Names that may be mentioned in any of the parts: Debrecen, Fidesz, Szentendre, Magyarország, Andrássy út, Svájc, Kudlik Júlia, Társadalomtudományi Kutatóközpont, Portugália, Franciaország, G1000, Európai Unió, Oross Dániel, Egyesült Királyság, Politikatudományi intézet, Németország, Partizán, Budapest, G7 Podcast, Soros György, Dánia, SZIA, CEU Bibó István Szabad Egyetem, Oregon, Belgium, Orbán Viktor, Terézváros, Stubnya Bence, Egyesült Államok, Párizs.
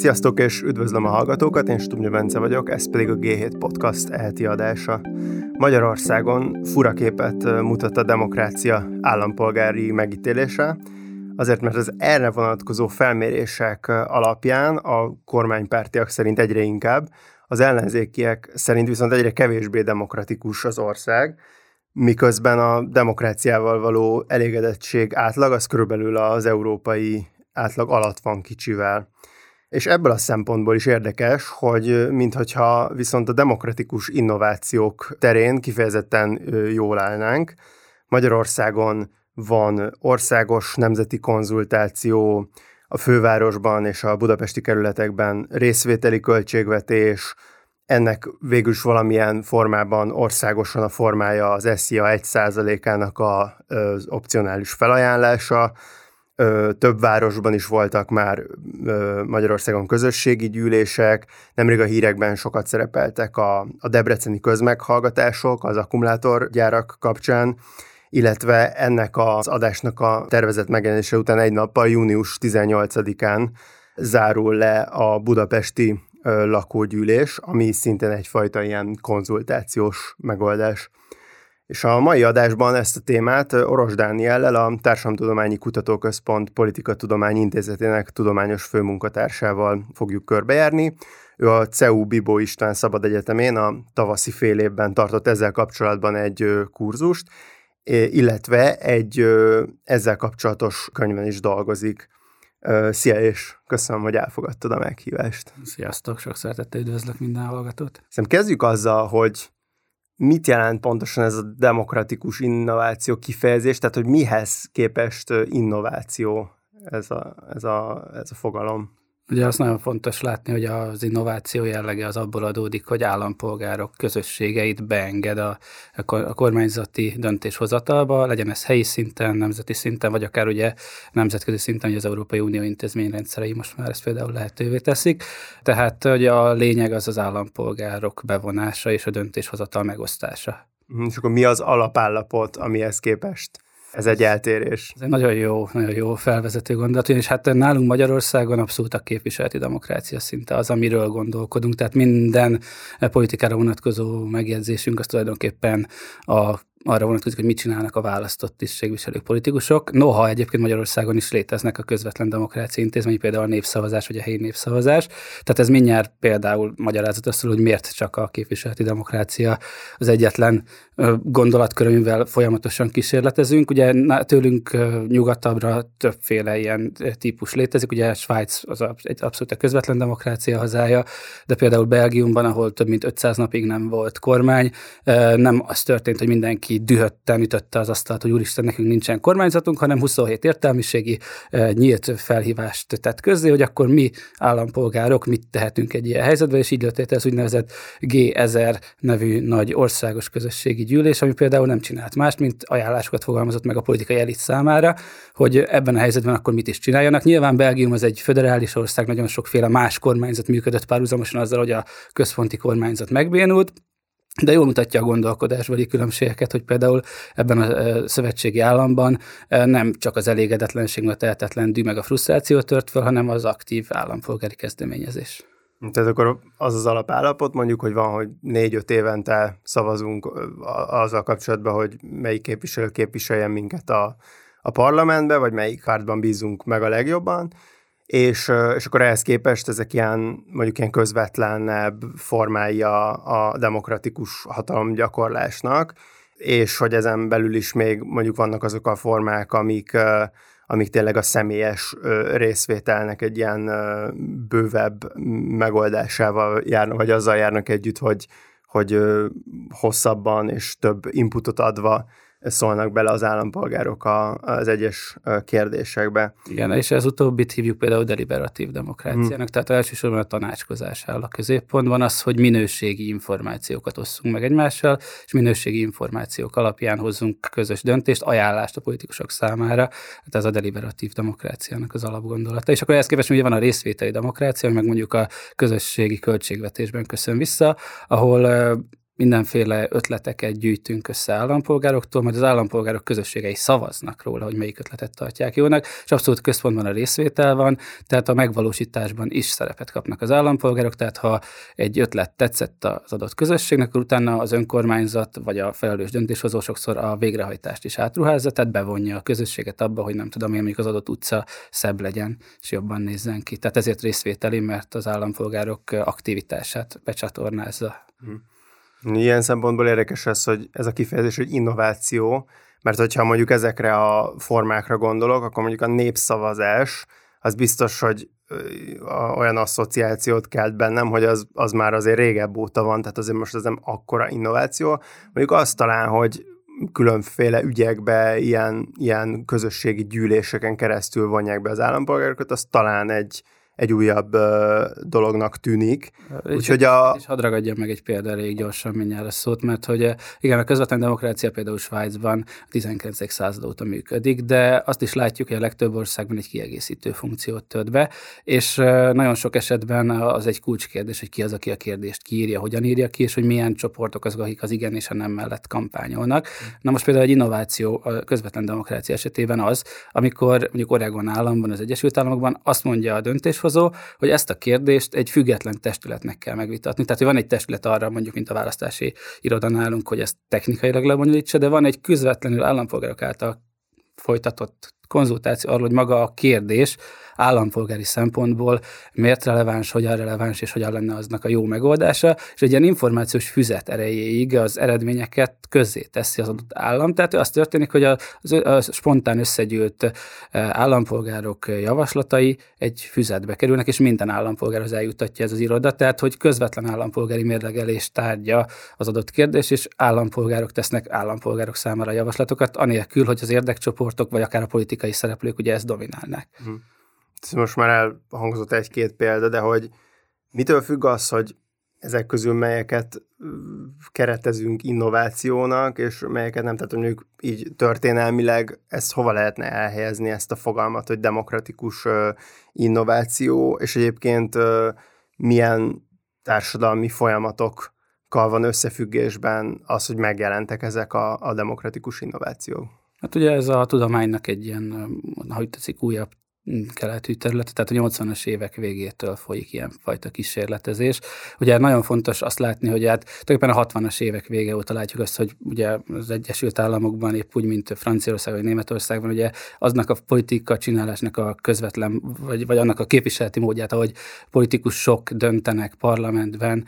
Sziasztok és üdvözlöm a hallgatókat, én Stubnya Bence vagyok, ez pedig a G7 Podcast eheti adása. Magyarországon fura képet mutat a demokrácia állampolgári megítélése, azért mert az erre vonatkozó felmérések alapján a kormánypártiak szerint egyre inkább, az ellenzékiek szerint viszont egyre kevésbé demokratikus az ország, miközben a demokráciával való elégedettség átlag az körülbelül az európai átlag alatt van kicsivel. És ebből a szempontból is érdekes, hogy minthogyha viszont a demokratikus innovációk terén kifejezetten jól állnánk. Magyarországon van országos nemzeti konzultáció, a fővárosban és a budapesti kerületekben részvételi költségvetés, ennek végül is valamilyen formában országosan a formája az SZIA 1%-ának az opcionális felajánlása. Több városban is voltak már Magyarországon közösségi gyűlések, nemrég a hírekben sokat szerepeltek a debreceni közmeghallgatások az akkumulátorgyárak kapcsán, illetve ennek az adásnak a tervezett megjelenése után egy nappal, június 18-án zárul le a budapesti lakógyűlés, ami szintén egyfajta ilyen konzultációs megoldás. És a mai adásban ezt a témát Oross Dániellel, a Társadalomtudományi Kutatóközpont Politikatudományi Intézetének tudományos főmunkatársával fogjuk körbejárni. Ő a CEU Bibó István Szabad Egyetemén a tavaszi fél évben tartott ezzel kapcsolatban egy kurzust, illetve egy ezzel kapcsolatos könyvben is dolgozik. Szia, és köszönöm, hogy elfogadtad a meghívást. Sziasztok, sok szeretettel üdvözlök minden hallgatót. Szerintem kezdjük azzal, hogy mit jelent pontosan ez a demokratikus innováció kifejezés, tehát hogy mihez képest innováció ez a fogalom? Ugye azt nagyon fontos látni, hogy az innováció jellege az abból adódik, hogy állampolgárok közösségeit beenged a kormányzati döntéshozatalba, legyen ez helyi szinten, nemzeti szinten, vagy akár ugye nemzetközi szinten, hogy az Európai Unió intézményrendszerei most már ezt például lehetővé teszik. Tehát ugye a lényeg az az állampolgárok bevonása és a döntéshozatal megosztása. És akkor mi az alapállapot, amihez képest? Ez egy eltérés. Ez egy nagyon jó felvezető gondolat, és hát nálunk Magyarországon abszolút a képviseleti demokrácia szinte az, amiről gondolkodunk, tehát minden politikára vonatkozó megjegyzésünk az tulajdonképpen arra vonatkozik, hogy mit csinálnak a választott tisztségviselők, politikusok. Noha egyébként Magyarországon is léteznek a közvetlen demokrácia intézmény, például a népszavazás vagy a helyi népszavazás. Tehát ez mindjárt például magyarázatot szól, hogy miért csak a képviseleti demokrácia az egyetlen gondolatkörünkvel folyamatosan kísérletezünk. Ugye tőlünk nyugatabbra többféle ilyen típus létezik. Ugye Svájc az egy abszolút a közvetlen demokrácia hazája, de például Belgiumban, ahol több mint 500 napig nem volt kormány, nem az történt, hogy mindenki dühötten ütötte az asztalt, hogy úristen, nekünk nincsen kormányzatunk, hanem 27 értelmiségi nyílt felhívást tett közzé, hogy akkor mi állampolgárok mit tehetünk egy ilyen helyzetben, és így lett az úgynevezett G1000 nevű nagy országos közösségi gyűlés, ami például nem csinált mást, mint ajánlásokat fogalmazott meg a politikai elit számára, hogy ebben a helyzetben akkor mit is csináljanak. Nyilván Belgium az egy föderális ország, nagyon sokféle más kormányzat működött párhuzamosan azzal, hogy a központi kormányzat megbénult, de jól mutatja a gondolkodásbeli különbségeket, hogy például ebben a szövetségi államban nem csak az elégedetlenség, a tehetetlen dű meg a frusztráció tört fel, hanem az aktív állampolgári kezdeményezés. Tehát akkor az az alapállapot, mondjuk, hogy van, hogy 4-5 évente szavazunk azzal kapcsolatban, hogy melyik képviselő képviseljen minket a parlamentbe, vagy melyik pártban bízunk meg a legjobban, és akkor ehhez képest ezek ilyen, mondjuk ilyen közvetlenebb formái a demokratikus hatalomgyakorlásnak, és hogy ezen belül is még mondjuk vannak azok a formák, amik tényleg a személyes részvételnek egy ilyen bővebb megoldásával járnak, vagy azzal járnak együtt, hogy hosszabban és több inputot adva szólnak bele az állampolgárok az egyes kérdésekbe. Igen, és ez utóbbit hívjuk például deliberatív demokráciának, tehát elsősorban a tanácskozás áll a középpontban, az, hogy minőségi információkat osszunk meg egymással, és minőségi információk alapján hozzunk közös döntést, ajánlást a politikusok számára, hát ez a deliberatív demokráciának az alapgondolata. És akkor ehhez képest ugye van a részvételi demokrácia, meg mondjuk a közösségi költségvetésben köszön vissza, ahol mindenféle ötleteket gyűjtünk össze állampolgároktól, majd az állampolgárok közösségei szavaznak róla, hogy melyik ötletet tartják jónak, és abszolút központban a részvétel van, tehát a megvalósításban is szerepet kapnak az állampolgárok, tehát ha egy ötlet tetszett az adott közösségnek, akkor utána az önkormányzat vagy a felelős döntéshozó sokszor a végrehajtást is átruházza, tehát bevonja a közösséget abba, hogy nem tudom én, mondjuk az adott utca szebb legyen, és jobban nézzen ki. Tehát ezért részvételi, mert az állampolgárok aktivitását becsatornázza. Ilyen szempontból érdekes az, hogy ez a kifejezés, hogy innováció, mert hogyha mondjuk ezekre a formákra gondolok, akkor mondjuk a népszavazás, az biztos, hogy olyan asszociációt kelt bennem, hogy az már azért régebb óta van, tehát azért most ez nem akkora innováció. Mondjuk az talán, hogy különféle ügyekbe, ilyen közösségi gyűléseken keresztül vonják be az állampolgárokat, az talán egy újabb dolognak tűnik. És hadd ragadjam meg egy példa elég gyorsan mindjárt a szót, mert hogy igen, a közvetlen demokrácia például Svájcban a 19. század óta működik, de azt is látjuk, hogy a legtöbb országban egy kiegészítő funkciót tölt be, és nagyon sok esetben az egy kulcskérdés, hogy ki az, aki a kérdést kiírja, hogyan írja ki, és hogy milyen csoportok azok, akik az igen és a nem mellett kampányolnak. Na most például egy innováció a közvetlen demokrácia esetében az, amikor mondjuk Oregon államban, az Egyesült Államokban azt mondja a döntés, hogy ezt a kérdést egy független testületnek kell megvitatni. Tehát, hogy van egy testület arra, mondjuk, mint a választási iroda nálunk, hogy ezt technikailag lebonyolítsa, de van egy közvetlenül állampolgárok által folytatott konzultáció arról, hogy maga a kérdés állampolgári szempontból miért releváns, hogyan releváns, és hogyan lenne aznak a jó megoldása, és egy ilyen információs füzet erejéig az eredményeket közzé teszi az adott állam. Tehát az történik, hogy a spontán összegyűlt állampolgárok javaslatai egy füzetbe kerülnek, és minden állampolgárhoz eljutatja ez az iroda, tehát hogy közvetlen állampolgári mérlegelés tárgya az adott kérdés, és állampolgárok tesznek állampolgárok számára javaslatokat, anélkül, hogy az érdekcsoportok, vagy akár a politikai szereplők ugye ezt dominálnák. Most már elhangzott egy-két példa, de hogy mitől függ az, hogy ezek közül melyeket keretezünk innovációnak, és melyeket nem, tehát mondjuk így történelmileg ezt hova lehetne elhelyezni, ezt a fogalmat, hogy demokratikus innováció, és egyébként milyen társadalmi folyamatokkal van összefüggésben az, hogy megjelentek ezek a demokratikus innovációk? Hát ugye ez a tudománynak egy ilyen, ahogy tetszik, újabb keletű terület, tehát a 80-as évek végétől folyik ilyenfajta kísérletezés. Ugye nagyon fontos azt látni, hogy hát tulajdonképpen a 60-as évek vége óta látjuk azt, hogy ugye az Egyesült Államokban épp úgy, mint Franciaország vagy Németországban, ugye aznak a politika csinálásnak a közvetlen, vagy annak a képviseleti módját, ahogy politikusok döntenek parlamentben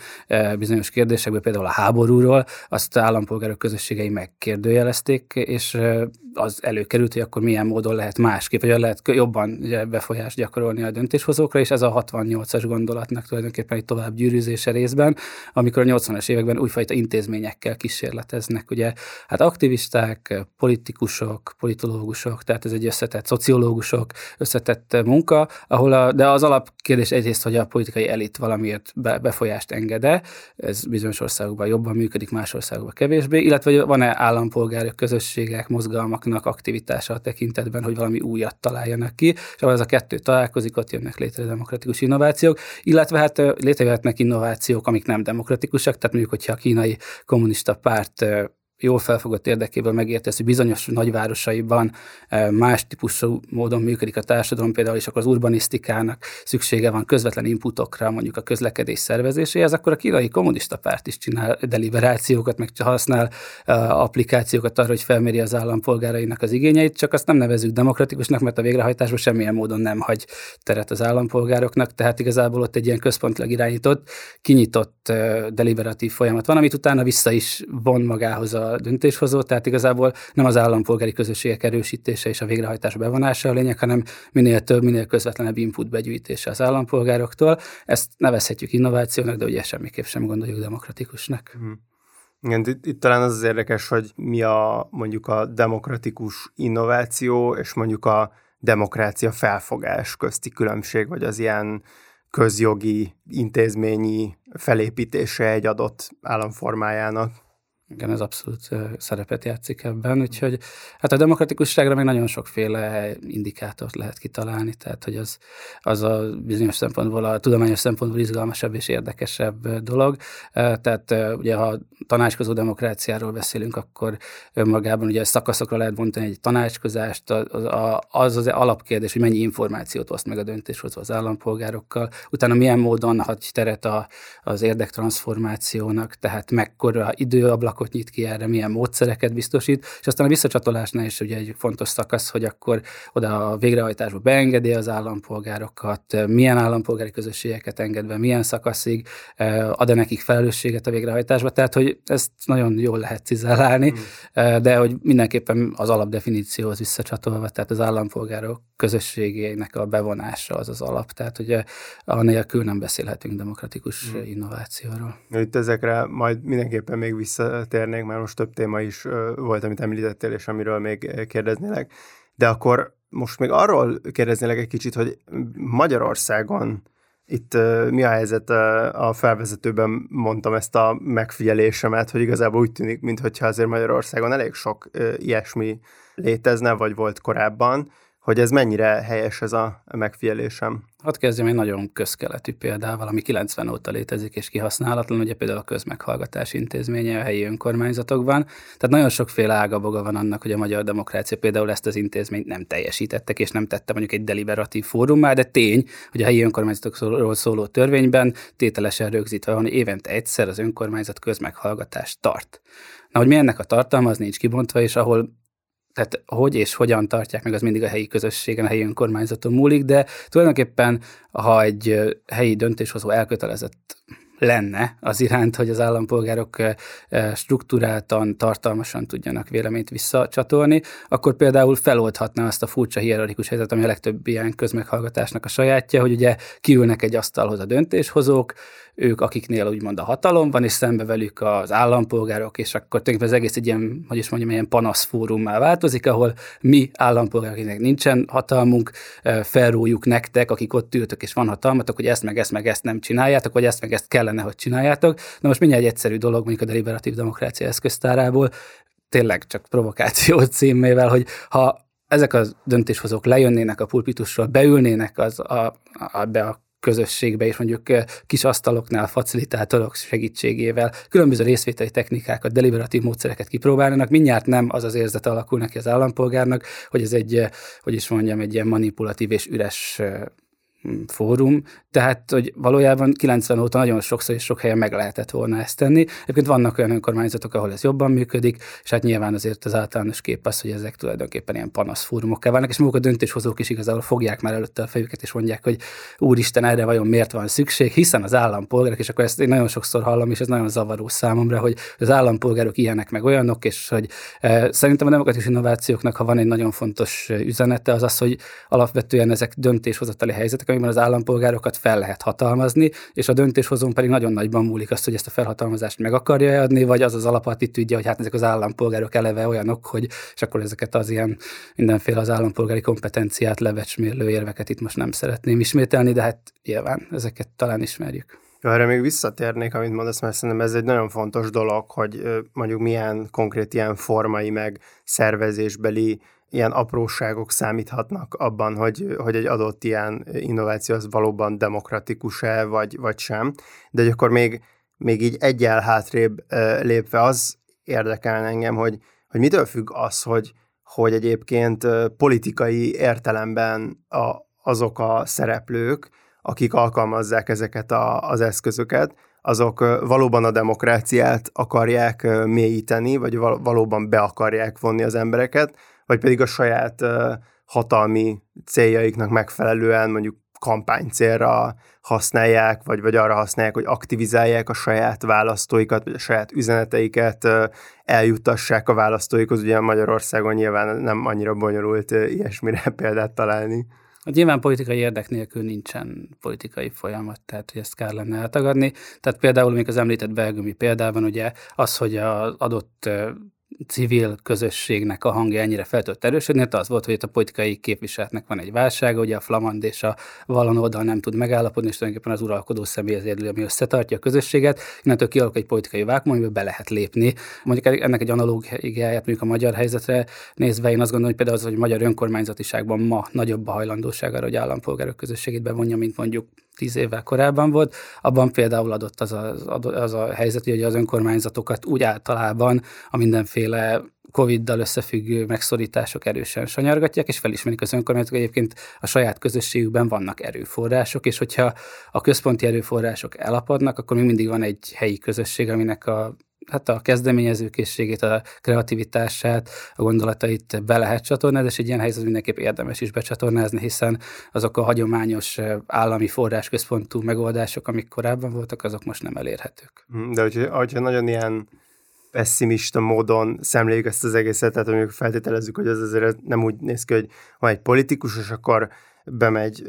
bizonyos kérdésekből, például a háborúról, azt állampolgárok közösségei megkérdőjelezték, és az előkerült, hogy akkor milyen módon lehet másképp, vagy lehet jobban befolyást gyakorolni a döntéshozókra, és ez a 68-as gondolatnak tulajdonképpen egy tovább gyűrűzése részben, amikor a 80-as években újfajta intézményekkel kísérleteznek, ugye, hát aktivisták, politikusok, politológusok, tehát ez egy összetett szociológusok, összetett munka, de az alapkérdés egyrészt, hogy a politikai elit valamiért befolyást enged-e, ez bizonyos országokban jobban működik, más országokban kevésbé, illetve van-e állampolgárok, közösségek, mozgalmaknak aktivitása a tekintetben, hogy valami újat találjanak ki, és ahol ez a kettő találkozik, ott jönnek létre demokratikus innovációk, illetve hát létrejöhetnek innovációk, amik nem demokratikusak, tehát mondjuk, hogyha a kínai kommunista párt jól felfogott érdekéből megérti ezt, hogy bizonyos nagyvárosaiban más típusú módon működik a társadalom, például is akkor az urbanisztikának szüksége van közvetlen inputokra, mondjuk a közlekedés szervezéséhez, akkor a kínai kommunista párt is csinál deliberációkat, meg használ applikációkat arra, hogy felméri az állampolgárainak az igényeit, csak azt nem nevezzük demokratikusnak, mert a végrehajtásban semmilyen módon nem hagy teret az állampolgároknak, tehát igazából ott egy ilyen központilag irányított, kinyitott deliberatív folyamat van, amit utána vissza is von magához a döntéshozó, tehát igazából nem az állampolgári közösségek erősítése és a végrehajtás bevonása a lényeg, hanem minél több, minél közvetlenebb input begyűjtése az állampolgároktól. Ezt nevezhetjük innovációnak, de ugye semmiképp sem gondoljuk demokratikusnak. Igen, itt talán az érdekes, hogy mi a mondjuk a demokratikus innováció és mondjuk a demokrácia felfogás közti különbség, vagy az ilyen közjogi, intézményi felépítése egy adott államformájának. Igen, ez abszolút szerepet játszik ebben, úgyhogy hát a demokratikusságra még nagyon sokféle indikátort lehet kitalálni, tehát hogy az a bizonyos szempontból, a tudományos szempontból izgalmasabb és érdekesebb dolog. Tehát ugye ha tanácskozó demokráciáról beszélünk, akkor önmagában ugye szakaszokra lehet bontani egy tanácskozást, az alapkérdés, hogy mennyi információt oszt meg a döntéshozó az állampolgárokkal, utána milyen módon hagy teret az érdektranszformációnak, tehát mekkora időablakot nyit ki erre, milyen módszereket biztosít, és aztán a visszacsatolásnál is ugye egy fontos szakasz, hogy akkor oda a végrehajtásba beengedi az állampolgárokat, milyen állampolgári közösségeket enged be, milyen szakaszig, ad-e nekik felelősséget a végrehajtásba, tehát hogy ezt nagyon jól lehet cizellálni, de hogy mindenképpen az alapdefinícióhoz visszacsatolva, tehát az állampolgárok közösségének a bevonása az az alap, tehát ugye anélkül nem beszélhetünk demokratikus innovációról. Itt ezekre majd mindenképpen még visszatérnék, már most több téma is volt, amit említettél, és amiről még kérdeznélek. De akkor most még arról kérdeznélek egy kicsit, hogy Magyarországon itt mi a helyzet? A felvezetőben mondtam ezt a megfigyelésemet, hogy igazából úgy tűnik, mintha azért Magyarországon elég sok ilyesmi létezne, vagy volt korábban, hogy ez mennyire helyes ez a megfigyelésem. Hadd kezdjem egy nagyon közkeletű példával, ami 90 óta létezik és kihasználatlan, ugye például a közmeghallgatás intézménye a helyi önkormányzatokban. Tehát nagyon sokféle ágaboga van annak, hogy a magyar demokrácia például ezt az intézményt nem teljesítettek, és nem tette mondjuk egy deliberatív fórummá, de tény, hogy a helyi önkormányzatokról szóló törvényben tételesen rögzítve van, hogy évente egyszer az önkormányzat közmeghallgatást tart. Na, hogy mi ennek a tartalma, az nincs kibontva, és ahol tehát hogy és hogyan tartják meg, az mindig a helyi közösségen, a helyi önkormányzaton múlik, de tulajdonképpen, ha egy helyi döntéshozó elkötelezett lenne az iránt, hogy az állampolgárok struktúráltan, tartalmasan tudjanak véleményt visszacsatolni, akkor például feloldhatná azt a furcsa hierarchikus helyzet, ami a legtöbb ilyen közmeghallgatásnak a sajátja, hogy ugye kiülnek egy asztalhoz a döntéshozók, ők, akiknél úgymond a hatalom van, és szembe velük az állampolgárok, és akkor tulajdonképpen az egész egy ilyen, hogy is mondjam, ilyen panaszfórummá változik, ahol mi állampolgároknak nincsen hatalmunk, felrójuk nektek, akik ott ültök és van hatalmatok, hogy ezt meg ezt nem csináljátok, vagy ezt meg ezt kellene, hogy csináljátok. Na most mindjárt egy egyszerű dolog, mondjuk a deliberatív demokrácia eszköztárából, tényleg csak provokáció címével, hogy ha ezek a döntéshozók lejönnének a pulpitusról, beülnének be a közösségbe, és mondjuk kis asztaloknál facilitátorok segítségével különböző részvételi technikákat, deliberatív módszereket kipróbálnak, mindjárt nem az az érzet alakul neki az állampolgárnak, hogy ez egy, hogy is mondjam, egy ilyen manipulatív és üres fórum, tehát hogy valójában 90 óta nagyon sokszor és sok helyen meg lehetett volna ezt tenni. Egyébként vannak olyan önkormányzatok, ahol ez jobban működik, és hát nyilván azért az általános kép az, hogy ezek tulajdonképpen ilyen panaszfórumokká válnak, és maguk a döntéshozók is igazából fogják már előtte a fejüket, és mondják, hogy úristen, erre vajon miért van szükség, hiszen az állampolgárok, és akkor ezt én nagyon sokszor hallom, és ez nagyon zavaró számomra, hogy az állampolgárok ilyenek meg olyanok, és hogy szerintem a demokratikus innovációknak, ha van egy nagyon fontos üzenete, az az, hogy alapvetően ezek döntéshozatali helyzetek, amiben az állampolgárokat fel lehet hatalmazni, és a döntéshozón pedig nagyon nagyban múlik azt, hogy ezt a felhatalmazást meg akarja adni, vagy az az alapattitűdje, hogy hát ezek az állampolgárok eleve olyanok, hogy és akkor ezeket az ilyen mindenféle az állampolgári kompetenciát levecsmérlő érveket itt most nem szeretném ismételni, de hát nyilván ezeket talán ismerjük. Ja, erre még visszatérnék, amit mondasz, mert szerintem ez egy nagyon fontos dolog, hogy mondjuk milyen konkrét ilyen formai meg szervezésbeli ilyen apróságok számíthatnak abban, hogy egy adott ilyen innováció az valóban demokratikus-e, vagy sem. De hogy akkor még így egyel hátrébb lépve az érdekel engem, hogy mitől függ az, hogy egyébként politikai értelemben azok a szereplők, akik alkalmazzák ezeket az eszközöket, azok valóban a demokráciát akarják mélyíteni, vagy valóban be akarják vonni az embereket, vagy pedig a saját hatalmi céljaiknak megfelelően mondjuk kampánycélra használják, vagy arra használják, hogy aktivizálják a saját választóikat, vagy a saját üzeneteiket, eljuttassák a választóikhoz. Ugye Magyarországon nyilván nem annyira bonyolult ilyesmire példát találni. Nyilván politikai érdek nélkül nincsen politikai folyamat, tehát hogy ezt kár lenne eltagadni. Tehát például még az említett belgiumi példában ugye az, hogy az adott civil közösségnek a hangja ennyire fel tudott erősödni, az volt, hogy itt a politikai képviseletnek van egy válsága, ugye a flamand és a vallan oldal nem tud megállapodni, és tulajdonképpen az uralkodó személy az érdő, ami összetartja a közösséget, innentől kialakul egy politikai vákuum, amiben be lehet lépni. Mondjuk ennek egy analógiáját mondjuk a magyar helyzetre nézve, én azt gondolom, hogy például az, hogy magyar önkormányzatiságban ma nagyobb a hajlandóság arra, hogy állampolgárok közösségét bevonja, mint mondjuk 10 évvel korábban volt, abban például adott az a helyzet, hogy az önkormányzatokat úgy általában a mindenféle Covid-dal összefüggő megszorítások erősen sanyargatják, és felismerik az önkormányzatok, egyébként a saját közösségükben vannak erőforrások, és hogyha a központi erőforrások elapadnak, akkor még mindig van egy helyi közösség, aminek a kezdeményezőkészségét, a kreativitását, a gondolatait be lehet csatornázni, és egy ilyen helyzet mindenképp érdemes is becsatornázni, hiszen azok a hagyományos állami forrásközpontú megoldások, amik korábban voltak, azok most nem elérhetők. De hogyha nagyon ilyen pessimista módon szemléljük ezt az egészet, tehát amikor feltételezzük, hogy ez azért nem úgy néz ki, hogy van egy politikus, és akkor bemegy,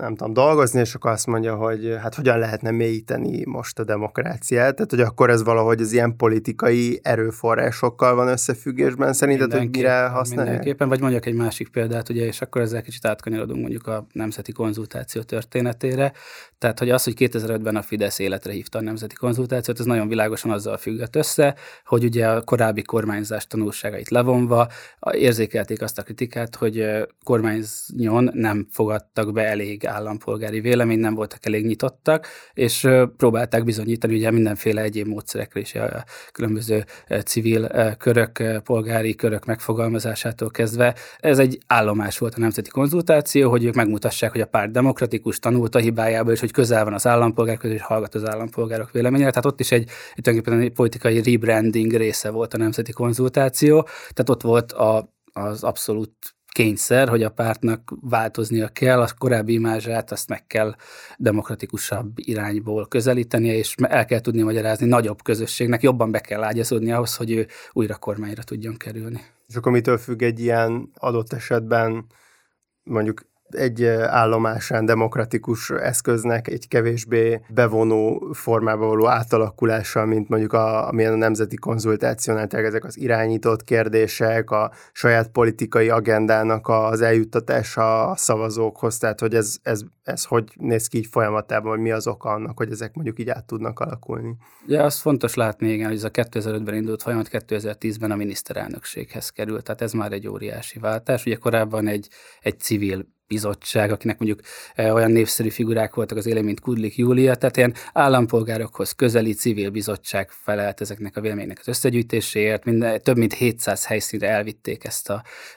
nem tudom, dolgozni, és akkor azt mondja, hogy hát hogyan lehetne mélyíteni most a demokráciát, tehát hogy akkor ez valahogy az ilyen politikai erőforrásokkal van összefüggésben szerinted, hogy mire használják? Mindenképpen, vagy mondjak egy másik példát, ugye, és akkor ezzel kicsit átkanyarodunk mondjuk a nemzeti konzultáció történetére, tehát hogy az, hogy 2005-ben a Fidesz életre hívta a nemzeti konzultációt, ez nagyon világosan azzal függött össze, hogy ugye a korábbi kormányzás tanulságait levonva érzékelték azt a kritikát, hogy kormányon nem fogadtak be elég állampolgári vélemény, nem voltak elég nyitottak, és próbálták bizonyítani ugye mindenféle egyéb módszerekre is, a különböző civil körök, polgári körök megfogalmazásától kezdve. Ez egy állomás volt a nemzeti konzultáció, hogy ők megmutassák, hogy a párt demokratikus, tanult a hibájából, és hogy közel van az állampolgár között, és hallgat az állampolgárok véleményére. Tehát ott is egy politikai rebranding része volt a nemzeti konzultáció, tehát ott volt az abszolút kényszer, hogy a pártnak változnia kell, a korábbi imázsát azt meg kell demokratikusabb irányból közelítenie, és el kell tudni magyarázni nagyobb közösségnek, jobban be kell ágyazódni ahhoz, hogy ő újra kormányra tudjon kerülni. És akkor mitől függ egy ilyen adott esetben mondjuk egy állomásán demokratikus eszköznek egy kevésbé bevonó formába való átalakulással, mint mondjuk amilyen a nemzeti konzultációnál, tehát ezek az irányított kérdések, a saját politikai agendának az eljuttatása a szavazókhoz, tehát hogy ez hogy néz ki így folyamatában, vagy mi az oka annak, hogy ezek mondjuk így át tudnak alakulni? Ugye azt fontos látni, igen, hogy ez a 2005-ben indult folyamat 2010-ben a miniszterelnökséghez került, tehát ez már egy óriási váltás. Ugye korábban egy civil bizottság, akinek mondjuk olyan népszerű figurák voltak az élén, mint Kudlik Júlia, tehát ilyen állampolgárokhoz közeli civil bizottság felelt ezeknek a véleménynek az összegyűjtéséért, több mint 700 helyszínre elvitték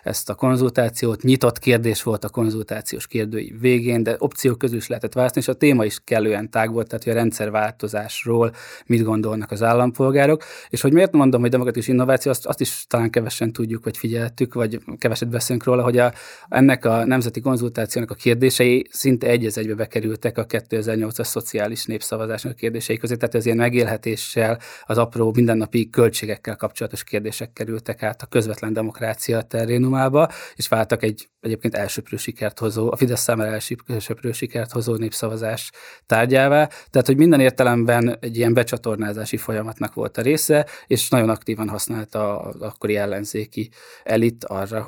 ezt a konzultációt, nyitott kérdés volt a konzultációs kérdői végén, de opciók közül is lehetett választani, és a téma is kellően tág volt, tehát hogy a rendszerváltozásról mit gondolnak az állampolgárok, és hogy miért mondom, hogy demokratikus innováció, azt is talán kevesen tudjuk, vagy figyeltük, vagy keveset beszélünk róla, hogy ennek a nemzeti konzultációnak a kérdései szinte egy az egybe bekerültek a 2008-as szociális népszavazásnak a kérdései közé, tehát az ilyen megélhetéssel, az apró mindennapi költségekkel kapcsolatos kérdések kerültek át a közvetlen demokrácia terénumába, és váltak egyébként elsöprő sikert hozó, a Fidesz számára elsöprő sikert hozó népszavazás tárgyává, tehát hogy minden értelemben egy ilyen becsatornázási folyamatnak volt a része, és nagyon aktívan használta az akkori ellenzéki elit arra,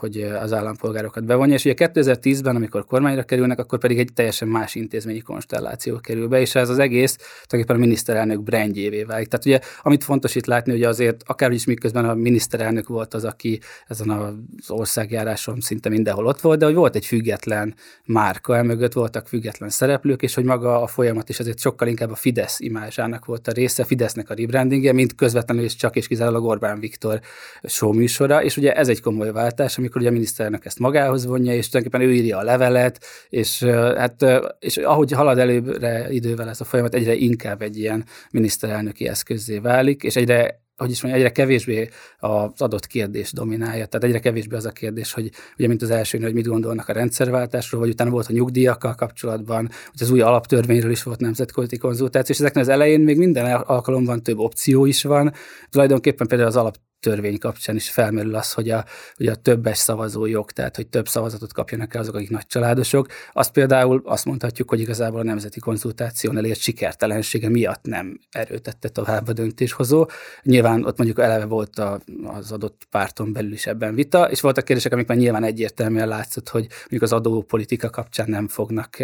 hogy az állampolgárokat bevonja, és ugye 2010-ben, amikor kormányra kerülnek, akkor pedig egy teljesen más intézményi konstelláció kerül be, és ez az egész tulajdonképpen a miniszterelnök brandjévé válik. Tehát ugye, amit fontos itt látni, hogy azért akárhogy is miközben a miniszterelnök volt az, aki ezen az országjáráson szinte mindenhol ott volt, de hogy volt egy független márka, emögött voltak független szereplők, és hogy maga a folyamat is azért sokkal inkább a Fidesz imázsának volt a része, Fidesznek a rebrandingje, mint közvetlenül és csak és kizárólag Orbán Viktor show műsora, és ugye ez egy komoly váltás, amikor ugye a miniszterelnök ezt magához vonja, és tulajdonképpen ő írja a levelet, és ahogy halad előbbre idővel ez a folyamat, egyre inkább egy ilyen miniszterelnöki eszközzé válik, és egyre kevésbé az adott kérdés dominálja. Tehát egyre kevésbé az a kérdés, hogy ugye mint az első, hogy mit gondolnak a rendszerváltásról, vagy utána volt a nyugdíjakkal kapcsolatban, hogy az új alaptörvényről is volt nemzetközi konzultáció, és ezeknek az elején még minden alkalomban több opció is van. Tulajdonképpen például az alap törvény kapcsán is felmerül az, hogy a többes szavazójog, tehát hogy több szavazatot kapjanak el azok, akik nagy családosok. Azt például azt mondhatjuk, hogy igazából a nemzeti konzultáción elért sikertelensége miatt nem erőltette tovább a döntéshozó. Nyilván ott mondjuk eleve volt az adott párton belül is ebben vita, és voltak kérdések, amikben nyilván egyértelműen látszott, hogy mondjuk az adópolitika kapcsán nem fognak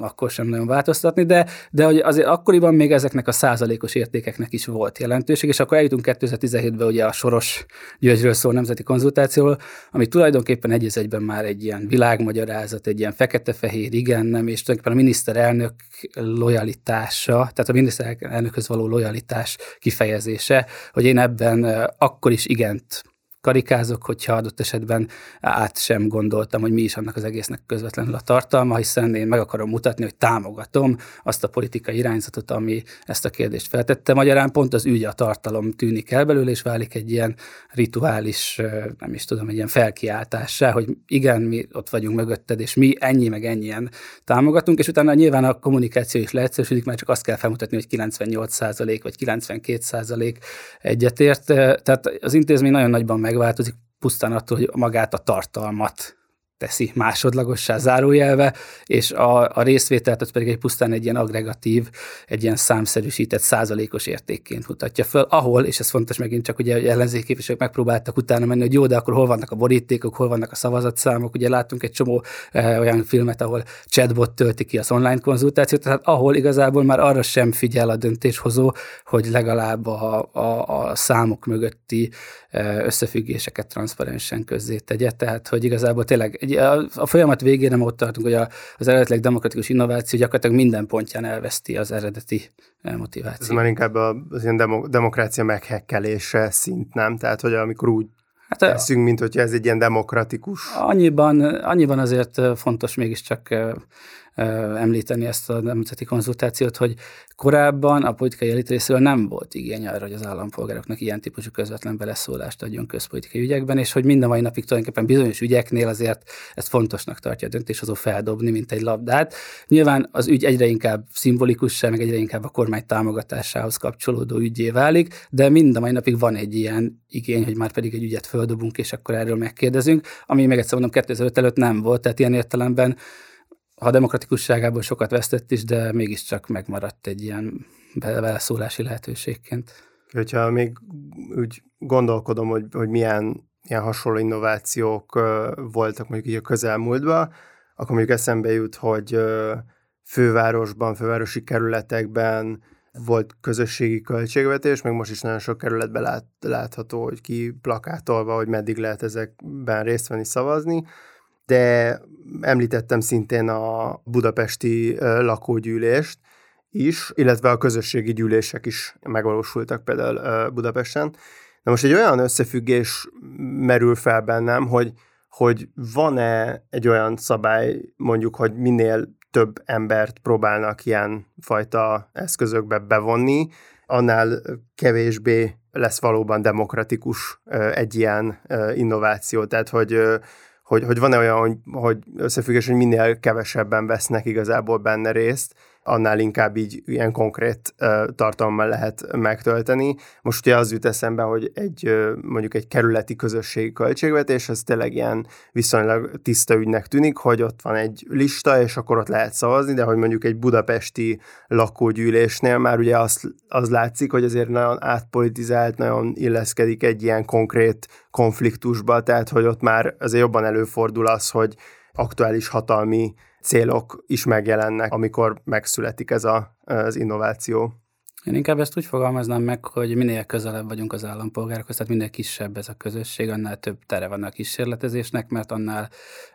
akkor sem nagyon változtatni, de hogy azért akkoriban még ezeknek a százalékos értékeknek is volt jelentőség, és akkor eljutunk 2017-ben ugye a Soros Györgyről szól nemzeti konzultációról, ami tulajdonképpen egy az egyben már egy ilyen világmagyarázat, egy ilyen fekete-fehér igen, nem, és tulajdonképpen a miniszterelnök lojalitása, tehát a miniszterelnökhöz való lojalitás kifejezése, hogy én ebben akkor is igent karikázok, hogyha adott esetben át sem gondoltam, hogy mi is annak az egésznek közvetlenül a tartalma, hiszen én meg akarom mutatni, hogy támogatom azt a politikai irányzatot, ami ezt a kérdést feltette. Magyarán pont az ügy, a tartalom tűnik el belőle, és válik egy ilyen rituális, nem is tudom, egy ilyen felkiáltássá, hogy igen, mi ott vagyunk mögötted, és mi ennyi meg ennyien támogatunk, és utána nyilván a kommunikáció is leegyszerűsödik, már csak azt kell felmutatni, hogy 98% vagy 92% egyetért. Tehát az intézmény nagyon nagyban megváltozik pusztán attól, hogy magát a tartalmat teszi másodlagossá zárójelve, és a részvételt pedig egy pusztán egy ilyen aggregatív, egy ilyen számszerűsített százalékos értékként mutatja föl, ahol, és ez fontos megint csak, ugye ellenzéki képviselők megpróbáltak utána menni, hogy jó, de akkor hol vannak a borítékok, hol vannak a szavazatszámok, ugye láttunk egy csomó olyan filmet, ahol chatbot tölti ki az online konzultációt, tehát ahol igazából már arra sem figyel a döntéshozó, hogy legalább a számok mögötti összefüggéseket transzparensen közzé tegye, tehát hogy igazából tényleg a folyamat végére ott tartunk, hogy az eredetileg demokratikus innováció gyakorlatilag minden pontján elveszti az eredeti motivációt. Ez már inkább az ilyen demokrácia meghekkelése szint, nem? Tehát, hogy amikor úgy teszünk, mint hogyha ez egy ilyen demokratikus. Annyiban azért fontos mégiscsak említeni ezt a nemzeti konzultációt, hogy korábban a politikai elit részéről nem volt igény arra, hogy az állampolgároknak ilyen típusú közvetlen beleszólást adjon közpolitikai ügyekben, és hogy mind a mai napig tulajdonképpen bizonyos ügyeknél azért ezt fontosnak tartja a döntéshozó feldobni, mint egy labdát. Nyilván az ügy egyre inkább szimbolikussá, meg egyre inkább a kormány támogatásához kapcsolódó ügyé válik, de mind a mai napig van egy ilyen igény, hogy már pedig egy ügyet földobunk, és akkor erről megkérdezünk, ami még egyszer mondom, 2005 előtt nem volt, tehát ilyen értelemben a demokratikusságából sokat vesztett is, de mégiscsak megmaradt egy ilyen beleszólási lehetőségként. Hogyha még úgy gondolkodom, hogy milyen ilyen hasonló innovációk voltak mondjuk így a közelmúltban, akkor mondjuk eszembe jut, hogy fővárosi kerületekben volt közösségi költségvetés, meg most is nagyon sok kerületben látható, hogy ki plakátolva, hogy meddig lehet ezekben részt venni, szavazni, de említettem szintén a budapesti lakógyűlést is, illetve a közösségi gyűlések is megvalósultak például Budapesten. De most egy olyan összefüggés merül fel bennem, hogy van-e egy olyan szabály, mondjuk, hogy minél több embert próbálnak ilyen fajta eszközökbe bevonni, annál kevésbé lesz valóban demokratikus egy ilyen innováció. Tehát, hogy van-e olyan, hogy összefüggés, hogy minél kevesebben vesznek igazából benne részt, annál inkább így ilyen konkrét tartalommal lehet megtölteni. Most ugye az jut eszembe, hogy mondjuk egy kerületi közösségi költségvetés, az tényleg ilyen viszonylag tiszta ügynek tűnik, hogy ott van egy lista, és akkor ott lehet szavazni, de hogy mondjuk egy budapesti lakógyűlésnél már ugye az látszik, hogy azért nagyon átpolitizált, nagyon illeszkedik egy ilyen konkrét konfliktusba, tehát hogy ott már azért jobban előfordul az, hogy aktuális hatalmi célok is megjelennek, amikor megszületik ez az innováció. Én inkább ezt úgy fogalmaznám meg, hogy minél közelebb vagyunk az állampolgárokhoz, tehát minél kisebb ez a közösség, annál több tere van a kísérletezésnek, mert annál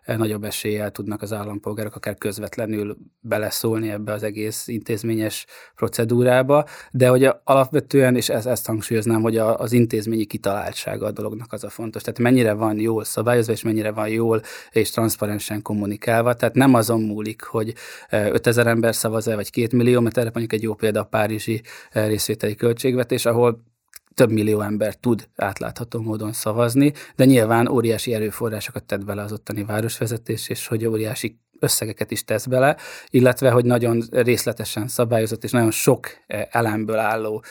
nagyobb eséllyel tudnak az állampolgárok akár közvetlenül beleszólni ebbe az egész intézményes procedúrába, de hogy alapvetően, és ezt hangsúlyoznám, hogy az intézményi kitaláltsága a dolognak az a fontos, tehát mennyire van jól szabályozva, és mennyire van jól és transzparensen kommunikálva, tehát nem azon múlik, hogy 5000 ember szavaz-e, vagy 2 millió, mert erre mondjuk egy jó példa a párizsi részvételi költségvetés, ahol több millió ember tud átlátható módon szavazni, de nyilván óriási erőforrásokat tett bele az ottani városvezetés, és hogy óriási összegeket is tesz bele, illetve hogy nagyon részletesen szabályozott és nagyon sok elemből álló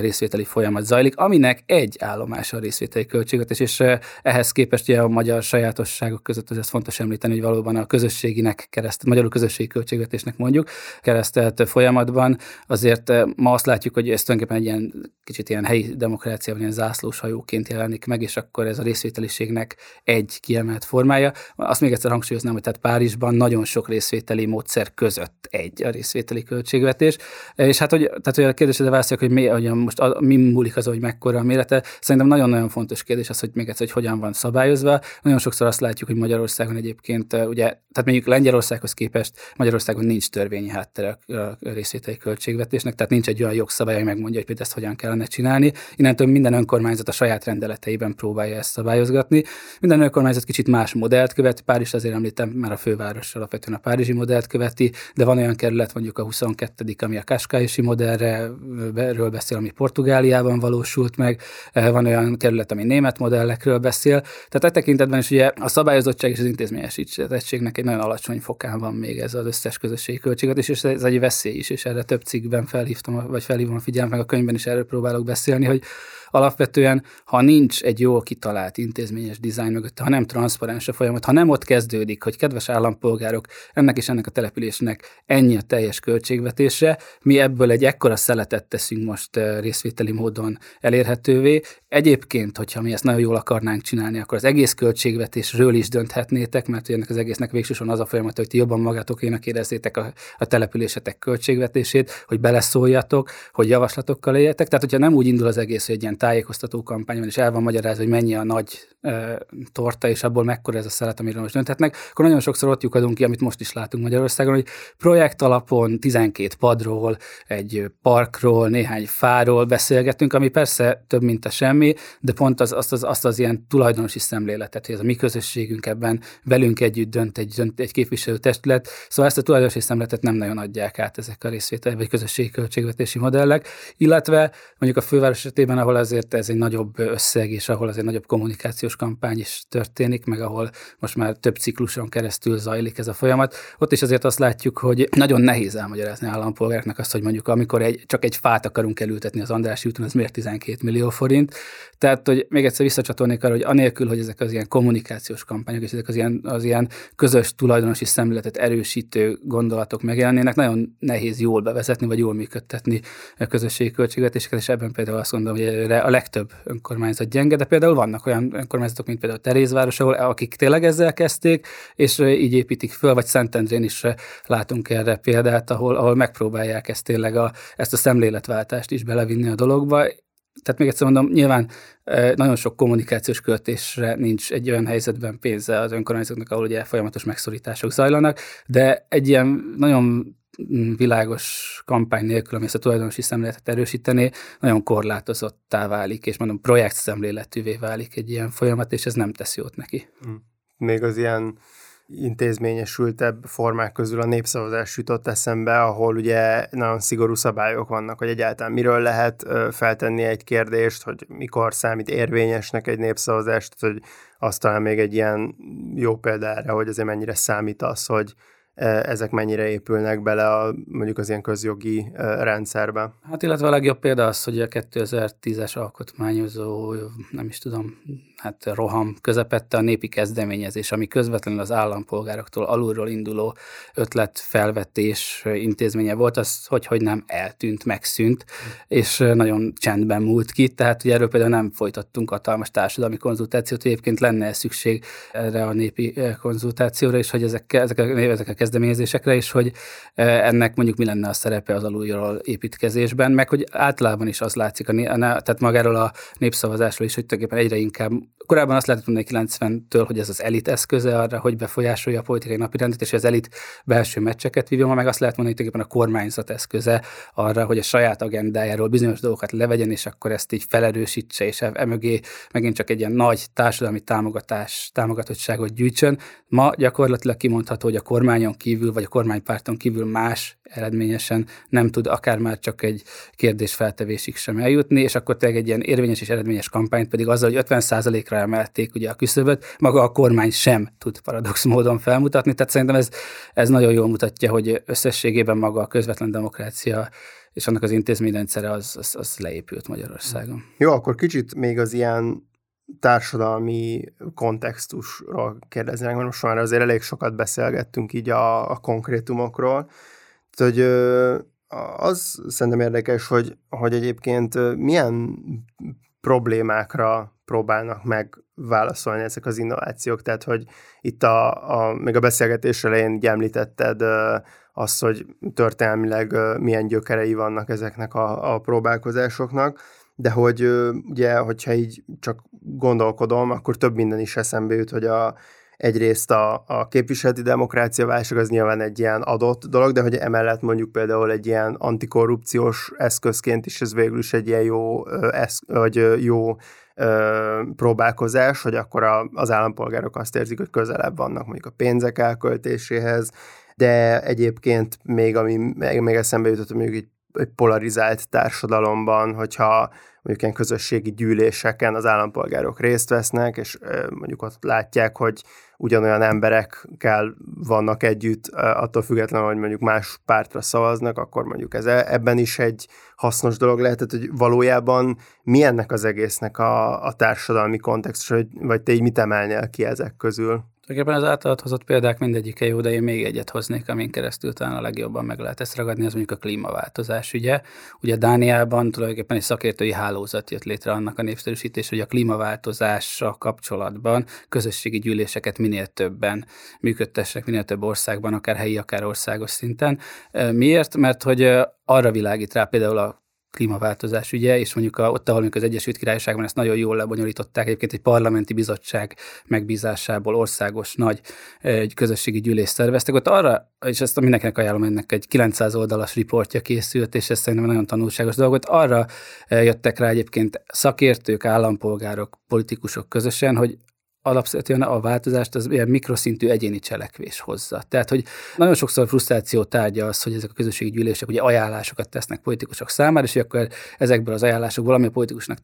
részvételi folyamat zajlik, aminek egy állomása a részvételi költségvetés, és ehhez képest ugye a magyar sajátosságok között ez fontos említeni, hogy valóban a közösséginek keresztelt, magyarul közösségi költségvetésnek mondjuk keresztelt folyamatban azért ma azt látjuk, hogy ez tulajdonképpen egy ilyen kicsit ilyen helyi demokráciában ilyen zászlóshajóként jelenik meg, és akkor ez a részvételiségnek egy kiemelt formája. Azt még egyszer hangsúlyoznám, hogy tehát Párizsban nagyon sok részvételi módszer között egy a részvételi költségvetés. És hát, hogy a kérdésedre válaszolok, hogy mi múlik azon, hogy mekkora a mérete. Szerintem nagyon-nagyon fontos kérdés az, hogy még egyszer, hogy hogyan van szabályozva. Nagyon sokszor azt látjuk, hogy Magyarországon egyébként, ugye, tehát mondjuk Lengyelországhoz képest Magyarországon nincs törvényi háttere a részvételi költségvetésnek, tehát nincs egy olyan jogszabály, ami megmondja, hogy ezt hogyan kellene csinálni. Innentől minden önkormányzat a saját rendeleteiben próbálja ezt szabályozgatni. Minden önkormányzat kicsit más modellt követ. Párizs azért említem, már a főváros alapvetően a párizsi modellt követi, de van olyan kerület, mondjuk a 22., ami a kaskálysi modellről beszél, ami Portugáliában valósult meg, van olyan kerület, ami német modellekről beszél. Tehát e tekintetben is ugye a szabályozottság és az intézményesítettségnek egy nagyon alacsony fokán van még ez az összes közösségi költségvetés, és ez egy veszély is, és erre több cikkben felhívom a figyelmet, meg a könyvben is erről próbálok beszélni, hogy alapvetően, ha nincs egy jól kitalált intézményes dizájn mögött, ha nem transzparens a folyamat, ha nem ott kezdődik, hogy kedves állampolgárok, ennek és ennek a településnek ennyi a teljes költségvetése, mi ebből egy ekkora szeletet teszünk most részvételi módon elérhetővé. Egyébként, hogyha mi ezt nagyon jól akarnánk csinálni, akkor az egész költségvetésről is dönthetnétek, mert ennek az egésznek végsősorban az a folyamat, hogy ti jobban magatokénak érezzétek a településetek költségvetését, hogy beleszóljatok, hogy javaslatokkal éljetek. Tehát, hogyha nem úgy indul az egész, hogy egy ilyen tájékoztató kampányban, és el van magyarázva, hogy mennyi a nagy torta, és abból mekkora ez a szelet, amiről most dönthetnek, akkor nagyon sokszor ott lyukadunk ki, amit most is látunk Magyarországon, hogy projekt alapon 12 padról, egy parkról, néhány fáról beszélgetünk, ami persze több mint a semmi, de pont az ilyen tulajdonosi szemléletet, hogy ez a mi közösségünk, ebben velünk együtt dönt egy képviselőtestület, szóval ezt a tulajdonosi szemléletet nem nagyon adják át ezek a részvételi vagy közösségi költségvetési modellek, illetve mondjuk a főváros esetében, ahol azért ez egy nagyobb összeg, és ahol azért nagyobb kommunikációs kampány is történik, meg ahol most már több cikluson keresztül zajlik ez a folyamat. Ott is azért azt látjuk, hogy nagyon nehéz elmagyarázni állampolgároknak azt, hogy mondjuk amikor csak egy fát akarunk elültetni az Andrássy úton, az miért 12 millió forint. Tehát, hogy még egyszer visszacsatolnék arra, hogy anélkül, hogy ezek az ilyen kommunikációs kampányok és ezek az ilyen közös tulajdonosi szemléletet erősítő gondolatok megjelennének, nagyon nehéz jól bevezetni, vagy jól működtetni a közösségi költségvetéseket, és ebben például azt gondolom, hogy a legtöbb önkormányzat gyenge, de például vannak olyan önkormányzatok, mint például Terézváros, ahol akik tényleg ezzel kezdték, és így építik föl, vagy Szentendrén is látunk erre példát, ahol megpróbálják ezt tényleg ezt a szemléletváltást is belevinni a dologba. Tehát még egyszer mondom, nyilván nagyon sok kommunikációs költésre nincs egy olyan helyzetben pénze az önkormányzatoknak, ahol ugye folyamatos megszorítások zajlanak, de egy ilyen nagyon világos kampány nélkül, ami ezt a tulajdonosi szemléletet erősítené, nagyon korlátozottá válik, és mondom, projekt szemléletűvé válik egy ilyen folyamat, és ez nem teszi jót neki. Még az ilyen intézményesültebb formák közül a népszavazás jutott eszembe, ahol ugye nagyon szigorú szabályok vannak, hogy egyáltalán miről lehet feltenni egy kérdést, hogy mikor számít érvényesnek egy népszavazást, hogy az talán még egy ilyen jó példa erre, hogy azért mennyire számít az, hogy ezek mennyire épülnek bele mondjuk az ilyen közjogi rendszerbe. Hát illetve a legjobb példa az, hogy a 2010-es alkotmányozó, roham közepette a népi kezdeményezés, ami közvetlenül az állampolgároktól alulról induló ötletfelvetés intézménye volt, az hogy nem eltűnt, megszűnt, és nagyon csendben múlt ki, tehát ugye erről például nem folytattunk hatalmas társadalmi konzultációt, egyébként lenne szükség erre a népi konzultációra, és hogy ezek a kezdeményezésekre, és hogy ennek mondjuk mi lenne a szerepe az alulról építkezésben, meg hogy általában is az látszik, tehát magáról a népszavazásról is, hogy tulajdonképpen egyre inkább, korábban azt lehetett mondani 90-től, hogy ez az elit eszköze arra, hogy befolyásolja a politikai napirendet, és az elit belső meccseket vívja, ma meg azt lehet mondani, hogy tulajdonképpen a kormányzat eszköze arra, hogy a saját agendájáról bizonyos dolgokat levegyen, és akkor ezt így felerősítse, és emögé megint csak egy ilyen nagy társadalmi támogatottságot gyűjtsön. Ma gyakorlatilag kimondható, hogy a kormányon kívül, vagy a kormánypárton kívül más eredményesen nem tud akár már csak egy kérdésfeltevésig sem eljutni, és akkor tényleg egy ilyen érvényes és eredményes kampányt pedig azzal, hogy 50%-ra emelték ugye a küszöböt, maga a kormány sem tud paradox módon felmutatni, tehát szerintem ez nagyon jól mutatja, hogy összességében maga a közvetlen demokrácia és annak az intézményrendszere az leépült Magyarországon. Jó, akkor kicsit még az ilyen társadalmi kontextusról kérdeznék, mert most már azért elég sokat beszélgettünk így a konkrétumokról. Tehát, hogy az szerintem érdekes, hogy egyébként milyen problémákra próbálnak meg válaszolni ezek az innovációk. Tehát, hogy itt még a beszélgetés elején említetted azt, hogy történelmileg milyen gyökerei vannak ezeknek a próbálkozásoknak, de hogy ugye, hogyha így csak gondolkodom, akkor több minden is eszembe jut, hogy egyrészt a képviseleti demokrácia válság az nyilván egy ilyen adott dolog, de hogy emellett mondjuk például egy ilyen antikorrupciós eszközként is ez végül is egy ilyen jó próbálkozás, hogy akkor az állampolgárok azt érzik, hogy közelebb vannak mondjuk a pénzek elköltéséhez, de egyébként még ami még eszembe jutott, mondjuk egy polarizált társadalomban, hogyha mondjuk ilyen közösségi gyűléseken az állampolgárok részt vesznek, és mondjuk ott látják, hogy ugyanolyan emberekkel vannak együtt, attól függetlenül, hogy mondjuk más pártra szavaznak, akkor mondjuk ebben is egy hasznos dolog lehetett, hogy valójában mi ennek az egésznek a társadalmi kontextus, vagy te így mit emelnél ki ezek közül? Tulajdonképpen az általad hozott példák mindegyike jó, de én még egyet hoznék, amin keresztül talán a legjobban meg lehet ezt ragadni, az mondjuk a klímaváltozás ügye. Ugye Dániában tulajdonképpen egy szakértői hálózat jött létre, annak a népszerűsítés, hogy a klímaváltozással kapcsolatban közösségi gyűléseket minél többen működtessenek, minél több országban, akár helyi, akár országos szinten. Miért? Mert hogy arra világít rá például a klímaváltozás ügye, és mondjuk ahol az Egyesült Királyságban ezt nagyon jól lebonyolították, egyébként egy parlamenti bizottság megbízásából országos nagy egy közösségi gyűlést szerveztek. Ott arra, és ezt mindenkinek ajánlom, ennek egy 900 oldalas riportja készült, és ez szerintem nagyon tanulságos dolgot. Arra jöttek rá egyébként szakértők, állampolgárok, politikusok közösen, hogy alapvetően a változást az ilyen mikroszintű egyéni cselekvés hozza. Tehát, hogy nagyon sokszor frusztráció tárgya az, hogy ezek a közösségi gyűlések ugye ajánlásokat tesznek politikusok számára, és akkor ezekből az ajánlásokból, ami a politikusnak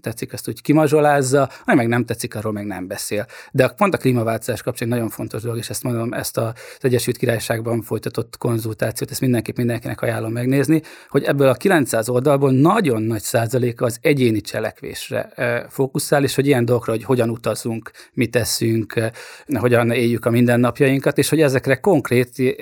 tetszik, ezt úgy kimazsolázza, ami meg nem tetszik, arról meg nem beszél. De pont a klímaváltozás kapcsán nagyon fontos dolog, és ezt mondom, ezt az Egyesült Királyságban folytatott konzultációt, ezt mindenkinek ajánlom megnézni, hogy ebből a 900 oldalból nagyon nagy százaléka az egyéni cselekvésre fókuszál, és hogy ilyen dolgokra, hogy hogyan utazunk, mit teszünk, hogyan éljük a mindennapjainkat, és hogy ezekre konkrét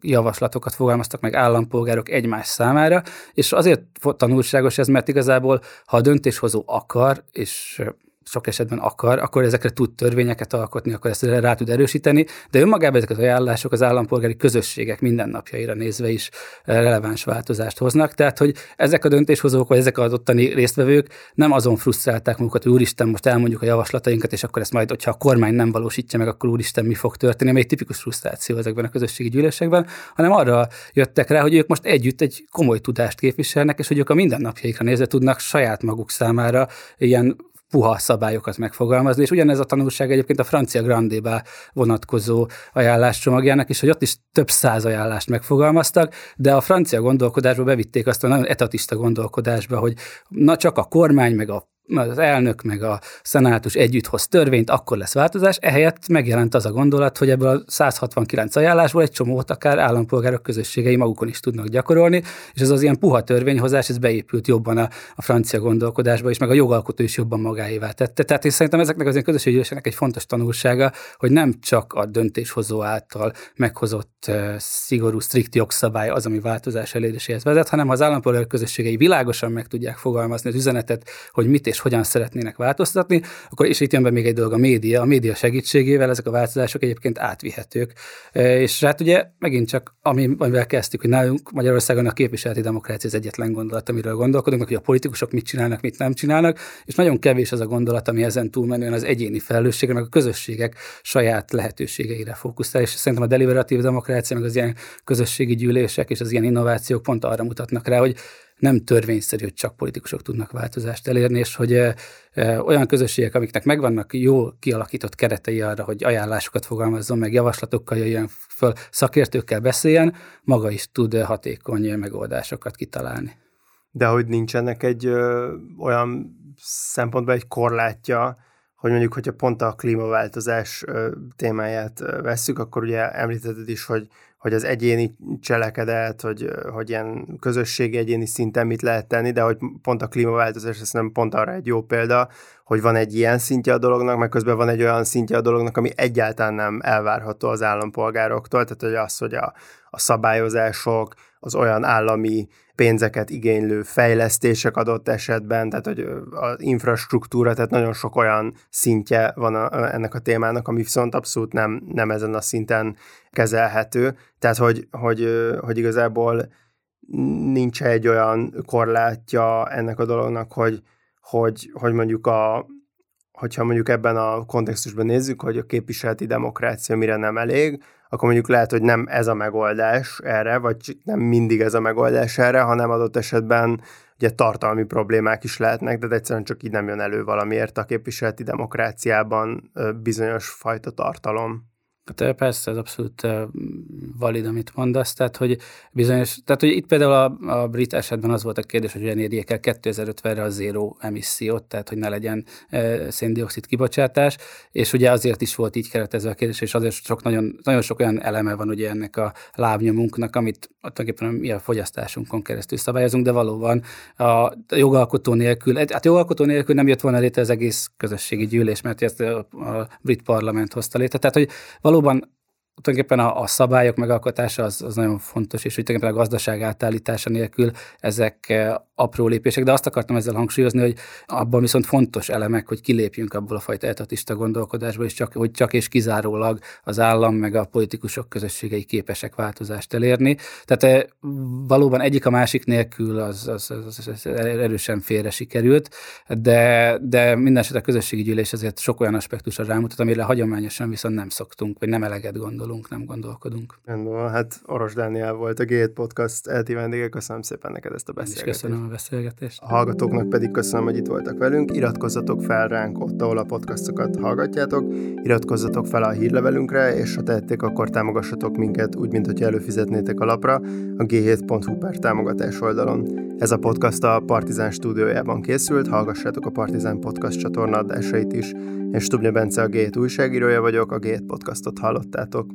javaslatokat fogalmaztak meg állampolgárok egymás számára, és azért tanulságos ez, mert igazából, ha a döntéshozó akar, és sok esetben akar, akkor ezekre tud törvényeket alkotni, akkor ezt rá tud erősíteni, de önmagában ezek az ajánlások az állampolgári közösségek mindennapjaira nézve is releváns változást hoznak, tehát hogy ezek a döntéshozók, vagy ezek az ottani résztvevők nem azon frusztrálták magukat, hogy úristen, most elmondjuk a javaslatainkat, és akkor ezt majd, hogyha a kormány nem valósítja meg, akkor úristen, mi fog történni, ami egy tipikus frusztráció ezekben a közösségi gyűlésekben, hanem arra jöttek rá, hogy ők most együtt egy komoly tudást képviselnek, és hogy ők a mindennapjaikra nézve tudnak saját maguk számára ilyen puha szabályokat megfogalmazni, és ugyanez a tanulság egyébként a francia Grand Débat vonatkozó ajánláscsomagjának is, hogy ott is több száz ajánlást megfogalmaztak, de a francia gondolkodásba bevitték azt a nagyon etatista gondolkodásba, hogy na csak a kormány, meg az elnök, meg a szenátus együtt hoz törvényt, akkor lesz változás. Ehelyett megjelent az a gondolat, hogy ebből a 169 ajánlásból egy csomót akár állampolgárok közösségei magukon is tudnak gyakorolni, és ez az ilyen puha törvényhozás, ez beépült jobban a francia gondolkodásba, és meg a jogalkotó is jobban magáévá tette. Tehát én szerintem ezeknek az ilyen közösségi üléseknek egy fontos tanulsága, hogy nem csak a döntéshozó által meghozott szigorú, strikt jogszabály az, ami változás eléréséhez vezet, hanem az állampolgárok közösségei világosan meg tudják fogalmazni az üzenetet, hogy mit és hogyan szeretnének változtatni, akkor és itt jön be még egy dolog, a média. A média segítségével ezek a változások egyébként átvihetők. És hát ugye megint csak, amivel kezdtük, hogy nálunk Magyarországon a képviseleti demokrácia az egyetlen gondolat, amiről gondolkodunk, hogy a politikusok mit csinálnak, mit nem csinálnak, és nagyon kevés az a gondolat, ami ezen túlmenően az egyéni felelősségre, meg a közösségek saját lehetőségeire fókuszál. És szerintem a deliberatív demokrácia, meg az ilyen közösségi gyűlések és az ilyen innovációk pont arra mutatnak rá, hogy nem törvényszerű, hogy csak politikusok tudnak változást elérni, és hogy olyan közösségek, amiknek megvannak jól kialakított keretei arra, hogy ajánlásokat fogalmazzon, meg javaslatokkal jöjjön föl, szakértőkkel beszéljen, maga is tud hatékony megoldásokat kitalálni. De hogy nincsenek egy olyan szempontból egy korlátja, hogy mondjuk, hogyha pont a klímaváltozás témáját vesszük, akkor ugye említetted is, hogy az egyéni cselekedet, hogy ilyen közösségi egyéni szinten mit lehet tenni, de hogy pont a klímaváltozás, ez nem pont arra egy jó példa, hogy van egy ilyen szintje a dolognak, meg közben van egy olyan szintje a dolognak, ami egyáltalán nem elvárható az állampolgároktól, tehát hogy az, hogy a szabályozások, az olyan állami pénzeket igénylő fejlesztések adott esetben, tehát hogy az infrastruktúra, tehát nagyon sok olyan szintje van ennek a témának, ami viszont abszolút nem ezen a szinten kezelhető. Tehát hogy igazából nincs egy olyan korlátja ennek a dolognak, hogy mondjuk hogyha mondjuk ebben a kontextusban nézzük, hogy a képviseleti demokrácia mire nem elég, akkor mondjuk lehet, hogy nem ez a megoldás erre, vagy nem mindig ez a megoldás erre, hanem adott esetben ugye tartalmi problémák is lehetnek, de egyszerűen csak így nem jön elő valamiért a képviseleti demokráciában bizonyos fajta tartalom. Hát persze, ez abszolút valid, amit mondasz, tehát hogy itt például a brit esetben az volt a kérdés, hogy elérjék el 2050-re a zéró emissziót, tehát hogy ne legyen szén-dioxid kibocsátás, és ugye azért is volt így keretezve a kérdés, és azért nagyon, nagyon sok olyan eleme van ugye ennek a lábnyomunknak, amit tulajdonképpen mi a fogyasztásunkon keresztül szabályozunk, de valóban a jogalkotó nélkül nem jött volna létre az egész közösségi gyűlés, mert ezt a brit parlament hozta létre, tehát hogy valóban tulajdonképpen a szabályok megalkotása az nagyon fontos, és úgy a gazdaság átállítása nélkül ezek apró lépések, de azt akartam ezzel hangsúlyozni, hogy abban viszont fontos elemek, hogy kilépjünk abból a fajta etatista gondolkodásból, és hogy csak és kizárólag az állam meg a politikusok közösségei képesek változást elérni. Tehát valóban egyik a másik nélkül az erősen félre sikerült, de mindenesetre a közösségi gyűlés azért sok olyan aspektusra rámutat, amire hagyományosan viszont nem szoktunk, vagy nem eleget gondolunk, nem gondolkodunk. Rendben, hát Oross Dániel volt a G7 Podcast elti vendége, köszönöm szépen neked ezt a beszélgetést. Köszönöm a beszélgetést. A hallgatóknak pedig köszönöm, hogy itt voltak velünk, iratkozzatok fel ránk ott, ahol a podcastokat hallgatjátok, iratkozzatok fel a hírlevelünkre, és ha tehették, akkor támogassatok minket úgy, mint hogyha előfizetnétek a lapra a g7.hu/támogatás oldalon. Ez a podcast a Partizán stúdiójában készült, hallgassátok a Partizán Podcast csatorna adásait is. Én Stubnya Bence, a G7 újságírója vagyok, a G7 Podcastot hallottátok.